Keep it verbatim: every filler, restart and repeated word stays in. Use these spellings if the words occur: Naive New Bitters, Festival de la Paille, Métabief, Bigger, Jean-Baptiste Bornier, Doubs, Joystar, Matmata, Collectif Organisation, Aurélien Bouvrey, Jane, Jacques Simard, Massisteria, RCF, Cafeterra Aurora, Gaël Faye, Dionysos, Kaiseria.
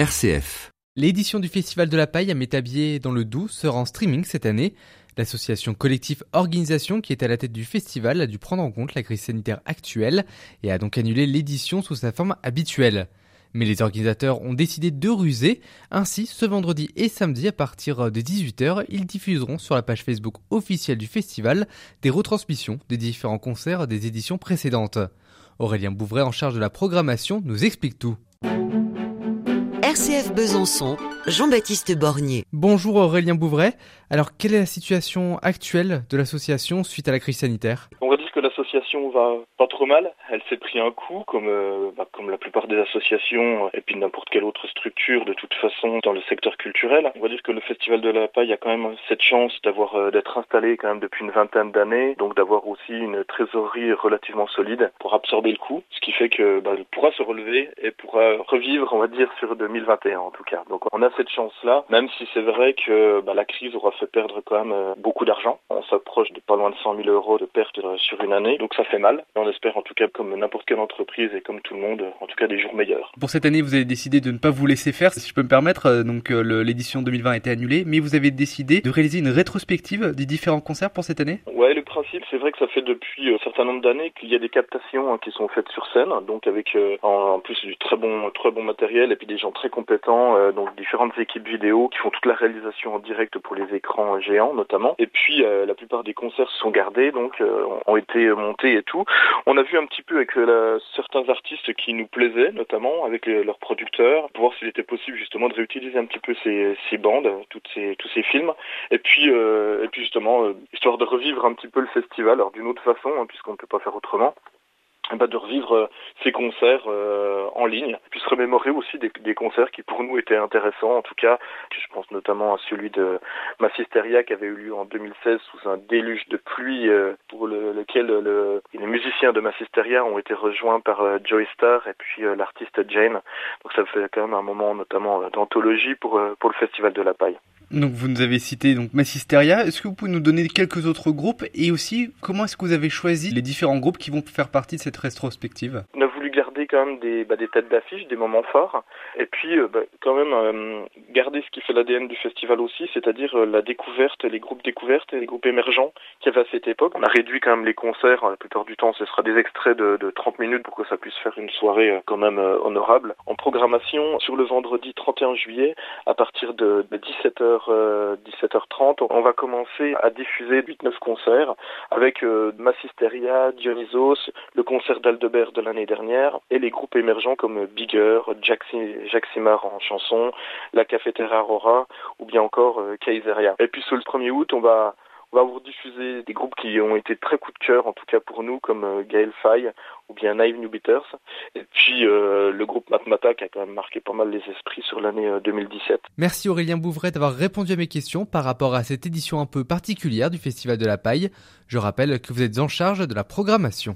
R C F. L'édition du Festival de la Paille à Métabief dans le Doubs sera en streaming cette année. L'association Collectif Organisation qui est à la tête du festival a dû prendre en compte la crise sanitaire actuelle et a donc annulé l'édition sous sa forme habituelle. Mais les organisateurs ont décidé de ruser. Ainsi, ce vendredi et samedi, à partir de dix-huit heures, ils diffuseront sur la page Facebook officielle du festival des retransmissions des différents concerts des éditions précédentes. Aurélien Bouvrey, en charge de la programmation, nous explique tout. R C F Besançon, Jean-Baptiste Bornier. Bonjour Aurélien Bouvrey. Alors, quelle est la situation actuelle de l'association suite à la crise sanitaire ? On va dire que l'association va pas trop mal. Elle s'est pris un coup, comme euh, bah, comme la plupart des associations et puis n'importe quelle autre structure, de toute façon, dans le secteur culturel. On va dire que le Festival de la Paille a quand même cette chance d'avoir euh, d'être installé quand même depuis une vingtaine d'années, donc d'avoir aussi une trésorerie relativement solide pour absorber le coup, ce qui fait que bah, elle pourra se relever et pourra revivre, on va dire, sur deux mille vingt et un en tout cas. Donc on a cette chance-là, même si c'est vrai que bah, la crise aura fait perdre quand même euh, beaucoup d'argent. On s'approche de pas loin de cent mille euros de pertes euh, sur une année, donc ça fait mal. On espère en tout cas, comme n'importe quelle entreprise et comme tout le monde, en tout cas des jours meilleurs. Pour cette année, vous avez décidé de ne pas vous laisser faire, si je peux me permettre. Donc le, l'édition deux mille vingt a été annulée, mais vous avez décidé de réaliser une rétrospective des différents concerts pour cette année ? Ouais, le principe, c'est vrai que ça fait depuis un certain nombre d'années qu'il y a des captations hein, qui sont faites sur scène, donc avec euh, en, en plus du très bon, très bon matériel et puis des gens très compétents, euh, donc différentes équipes vidéo qui font toute la réalisation en direct pour les écrans géants notamment. Et puis euh, la plupart des concerts se sont gardés, donc euh, ont été montés et tout. On a vu un petit peu avec la, certains artistes qui nous plaisaient, notamment avec les, leurs producteurs, pour voir s'il était possible justement de réutiliser un petit peu ces, ces bandes, toutes ces, tous ces films, et puis, euh, et puis justement, euh, histoire de revivre un petit peu le festival, alors d'une autre façon, hein, puisqu'on ne peut pas faire autrement. Bah de revivre ces concerts euh, en ligne, puis se remémorer aussi des, des concerts qui pour nous étaient intéressants, en tout cas, je pense notamment à celui de Massisteria qui avait eu lieu en deux mille seize sous un déluge de pluie euh, pour le, lequel le, les musiciens de Massisteria ont été rejoints par euh, Joystar et puis euh, l'artiste Jane, donc ça fait quand même un moment notamment euh, d'anthologie pour, euh, pour le Festival de la Paille. Donc vous nous avez cité donc Massisteria, est-ce que vous pouvez nous donner quelques autres groupes et aussi comment est-ce que vous avez choisi les différents groupes qui vont faire partie de cette rétrospective ? On a voulu garder quand même des, bah, des têtes d'affiche, des moments forts et puis euh, bah, quand même euh, garder ce qui fait l'A D N du festival aussi, c'est-à-dire euh, la découverte, les groupes découvertes et les groupes émergents qu'il y avait à cette époque. On a réduit quand même les concerts, la plupart du temps ce sera des extraits de, de trente minutes pour que ça puisse faire une soirée euh, quand même euh, honorable. En programmation, sur le vendredi trente et un juillet, à partir de, de dix-sept heures, dix-sept heures trente, on va commencer à diffuser huit neuf concerts avec euh, Massisteria, Dionysos, le concert d'Aldebert de l'année dernière et les groupes émergents comme Bigger, Jacques, Jacques Simard en chanson, la Cafeterra Aurora ou bien encore euh, Kaiseria. Et puis sur le premier août, on va... On va vous diffuser des groupes qui ont été très coup de cœur, en tout cas pour nous, comme euh, Gaël Faye ou bien Naive New Bitters. Et puis euh, le groupe Matmata qui a quand même marqué pas mal les esprits sur l'année euh, deux mille dix-sept. Merci Aurélien Bouvrey d'avoir répondu à mes questions par rapport à cette édition un peu particulière du Festival de la Paille. Je rappelle que vous êtes en charge de la programmation.